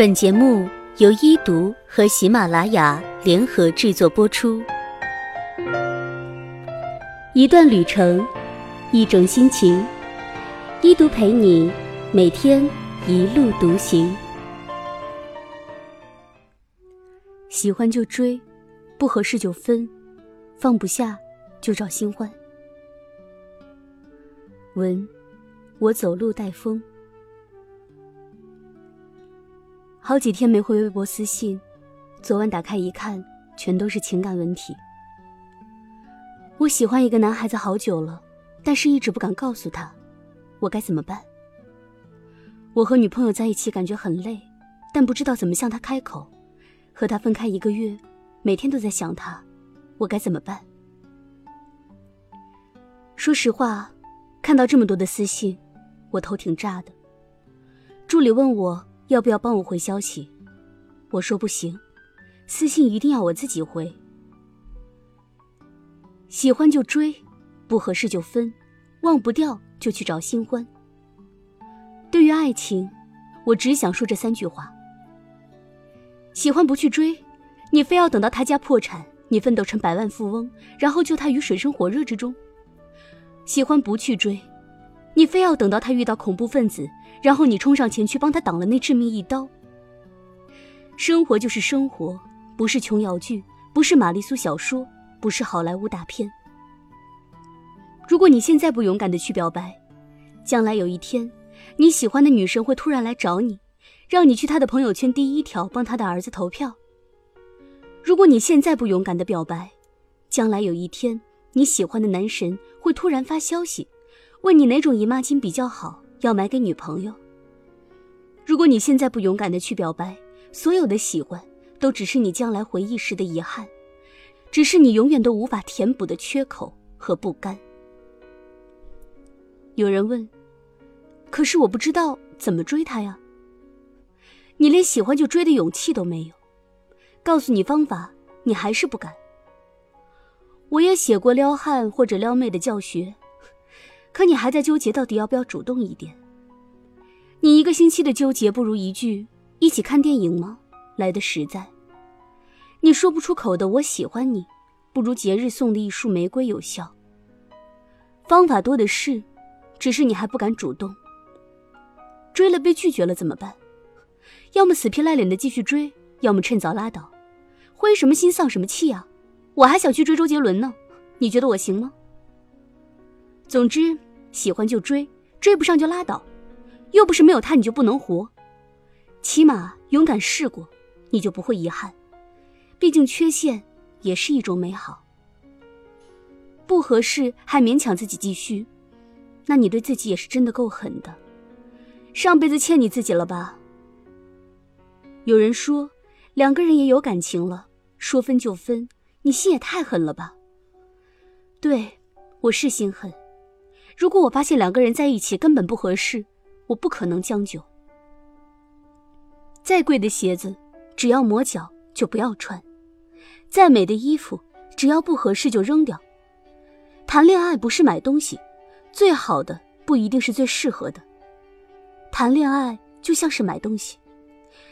本节目由一读和喜马拉雅联合制作播出。一段旅程，一种心情，一读陪你每天一路独行。喜欢就追，不合适就分，放不下就找新欢。文，我走路带风。好几天没回微博私信，昨晚打开一看，全都是情感问题。我喜欢一个男孩子好久了，但是一直不敢告诉他，我该怎么办？我和女朋友在一起感觉很累，但不知道怎么向她开口。和她分开一个月，每天都在想她，我该怎么办？说实话，看到这么多的私信，我头挺炸的。助理问我要不要帮我回消息，我说不行，私信一定要我自己回。喜欢就追，不合适就分，忘不掉就去找新欢。对于爱情，我只想说这三句话：喜欢不去追，你非要等到他家破产，你奋斗成百万富翁，然后救他于水深火热之中；喜欢不去追，你非要等到他遇到恐怖分子，然后你冲上前去帮他挡了那致命一刀。生活就是生活，不是琼瑶剧，不是玛丽苏小说，不是好莱坞大片。如果你现在不勇敢地去表白，将来有一天，你喜欢的女神会突然来找你，让你去她的朋友圈第一条帮她的儿子投票。如果你现在不勇敢地表白，将来有一天，你喜欢的男神会突然发消息，问你哪种姨妈巾比较好，要买给女朋友。如果你现在不勇敢地去表白，所有的喜欢都只是你将来回忆时的遗憾，只是你永远都无法填补的缺口和不甘。有人问，可是我不知道怎么追他呀。你连喜欢就追的勇气都没有，告诉你方法，你还是不敢。我也写过撩汉或者撩妹的教学，可你还在纠结到底要不要主动一点。你一个星期的纠结，不如一句一起看电影吗来得实在。你说不出口的我喜欢你，不如节日送的一束玫瑰有效。方法多的是，只是你还不敢主动。追了被拒绝了怎么办？要么死皮赖脸的继续追，要么趁早拉倒。灰什么心丧什么气啊，我还想去追周杰伦呢，你觉得我行吗？总之，喜欢就追，追不上就拉倒，又不是没有他你就不能活。起码勇敢试过，你就不会遗憾。毕竟缺陷也是一种美好。不合适还勉强自己继续，那你对自己也是真的够狠的，上辈子欠你自己了吧？有人说，两个人也有感情了，说分就分，你心也太狠了吧？对，我是心狠。如果我发现两个人在一起根本不合适，我不可能将就。再贵的鞋子，只要磨脚就不要穿；再美的衣服，只要不合适就扔掉。谈恋爱不是买东西，最好的不一定是最适合的。谈恋爱就像是买东西，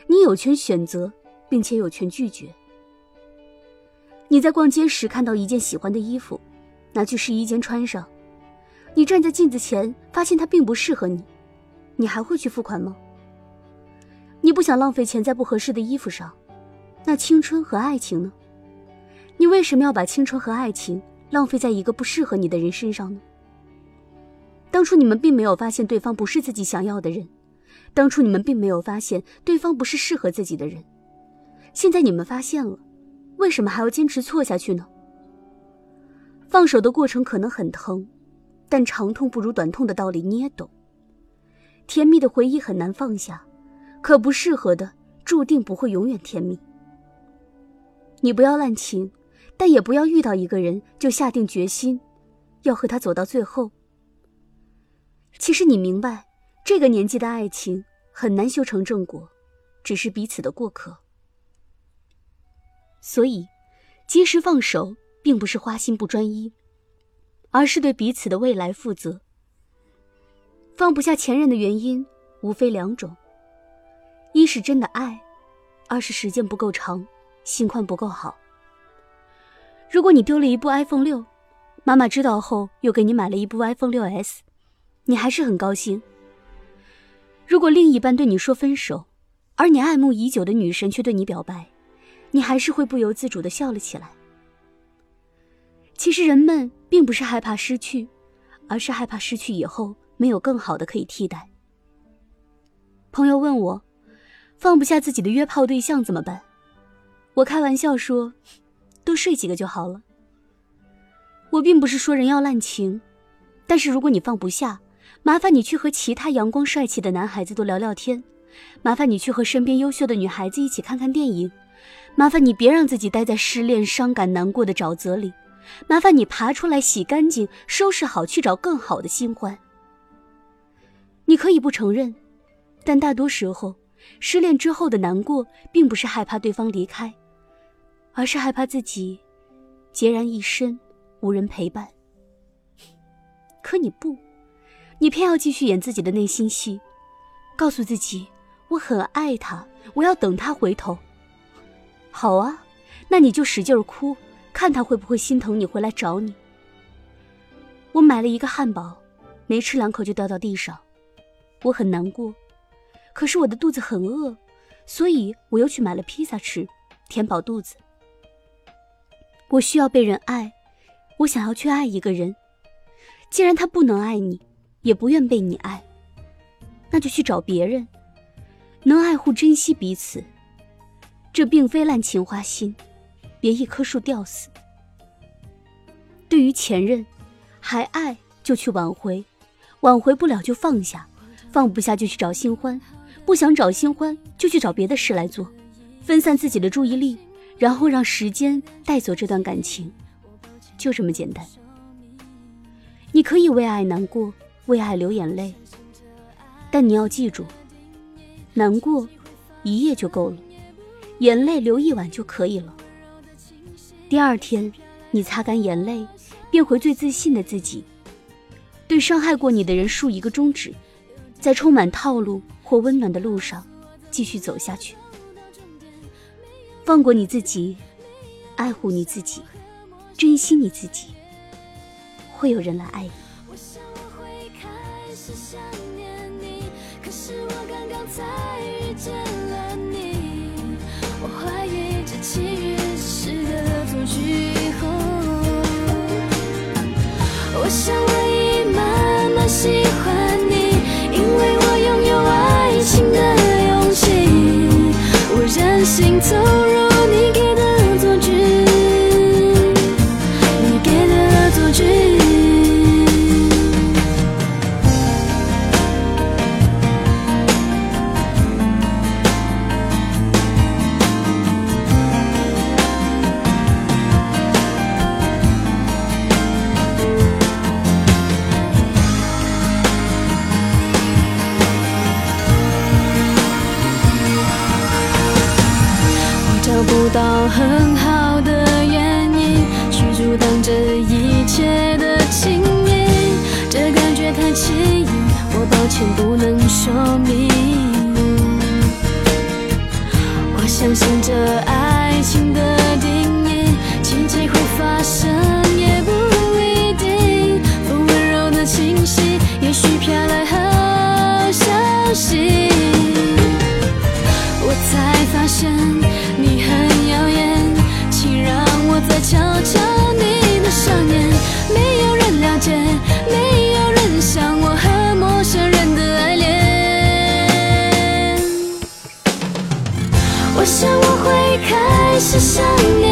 你有权选择，并且有权拒绝。你在逛街时看到一件喜欢的衣服，拿去试衣间穿上，你站在镜子前发现它并不适合你，你还会去付款吗？你不想浪费钱在不合适的衣服上，那青春和爱情呢？你为什么要把青春和爱情浪费在一个不适合你的人身上呢？当初你们并没有发现对方不是自己想要的人，当初你们并没有发现对方不是适合自己的人，现在你们发现了，为什么还要坚持错下去呢？放手的过程可能很疼，但长痛不如短痛的道理你也懂。甜蜜的回忆很难放下，可不适合的注定不会永远甜蜜。你不要滥情，但也不要遇到一个人就下定决心要和他走到最后。其实你明白，这个年纪的爱情很难修成正果，只是彼此的过客。所以及时放手并不是花心不专一，而是对彼此的未来负责。放不下前任的原因无非两种：一是真的爱，二是时间不够长，心宽不够好。如果你丢了一部 iPhone 6，妈妈知道后又给你买了一部 iPhone 6S， 你还是很高兴。如果另一半对你说分手，而你爱慕已久的女神却对你表白，你还是会不由自主地笑了起来。其实人们并不是害怕失去，而是害怕失去以后没有更好的可以替代。朋友问我，放不下自己的约炮对象怎么办？我开玩笑说，多睡几个就好了。我并不是说人要滥情，但是如果你放不下，麻烦你去和其他阳光帅气的男孩子多聊聊天，麻烦你去和身边优秀的女孩子一起看看电影，麻烦你别让自己待在失恋、伤感、难过的沼泽里，麻烦你爬出来洗干净、收拾好去找更好的新欢。你可以不承认，但大多时候，失恋之后的难过并不是害怕对方离开，而是害怕自己孑然一身，无人陪伴。可你不，你偏要继续演自己的内心戏，告诉自己，我很爱他，我要等他回头。好啊，那你就使劲哭，看他会不会心疼你回来找你。我买了一个汉堡，没吃两口就掉到地上，我很难过，可是我的肚子很饿，所以我又去买了披萨吃，填饱肚子。我需要被人爱，我想要去爱一个人，既然他不能爱你，也不愿被你爱，那就去找别人，能爱护珍惜彼此。这并非滥情花心，别一棵树吊死。对于前任，还爱就去挽回，挽回不了就放下，放不下就去找新欢，不想找新欢就去找别的事来做，分散自己的注意力，然后让时间带走这段感情，就这么简单。你可以为爱难过，为爱流眼泪，但你要记住，难过一夜就够了，眼泪流一晚就可以了。第二天，你擦干眼泪，变回最自信的自己，对伤害过你的人竖一个中指，在充满套路或温暖的路上继续走下去。放过你自己，爱护你自己，珍惜你自己，会有人来爱你。我想我会开始想念你，可是我刚刚才遇见了你，我怀疑这奇遇是恶作剧。我想我已慢慢喜欢你，因为我拥有爱情的勇气，我任性投入你给的恶作剧，你给的恶作剧。很好的原因去阻挡这一切的情谊，这感觉太奇异，我抱歉不能说明。我相信这爱情的定义，奇迹会发生也不一定，风温柔的清晰，也许飘来好消息。我才发现你很耀眼，请让我再瞧瞧你的双眼，没有人了解，没有人像我和陌生人的爱恋。我想我会开始想念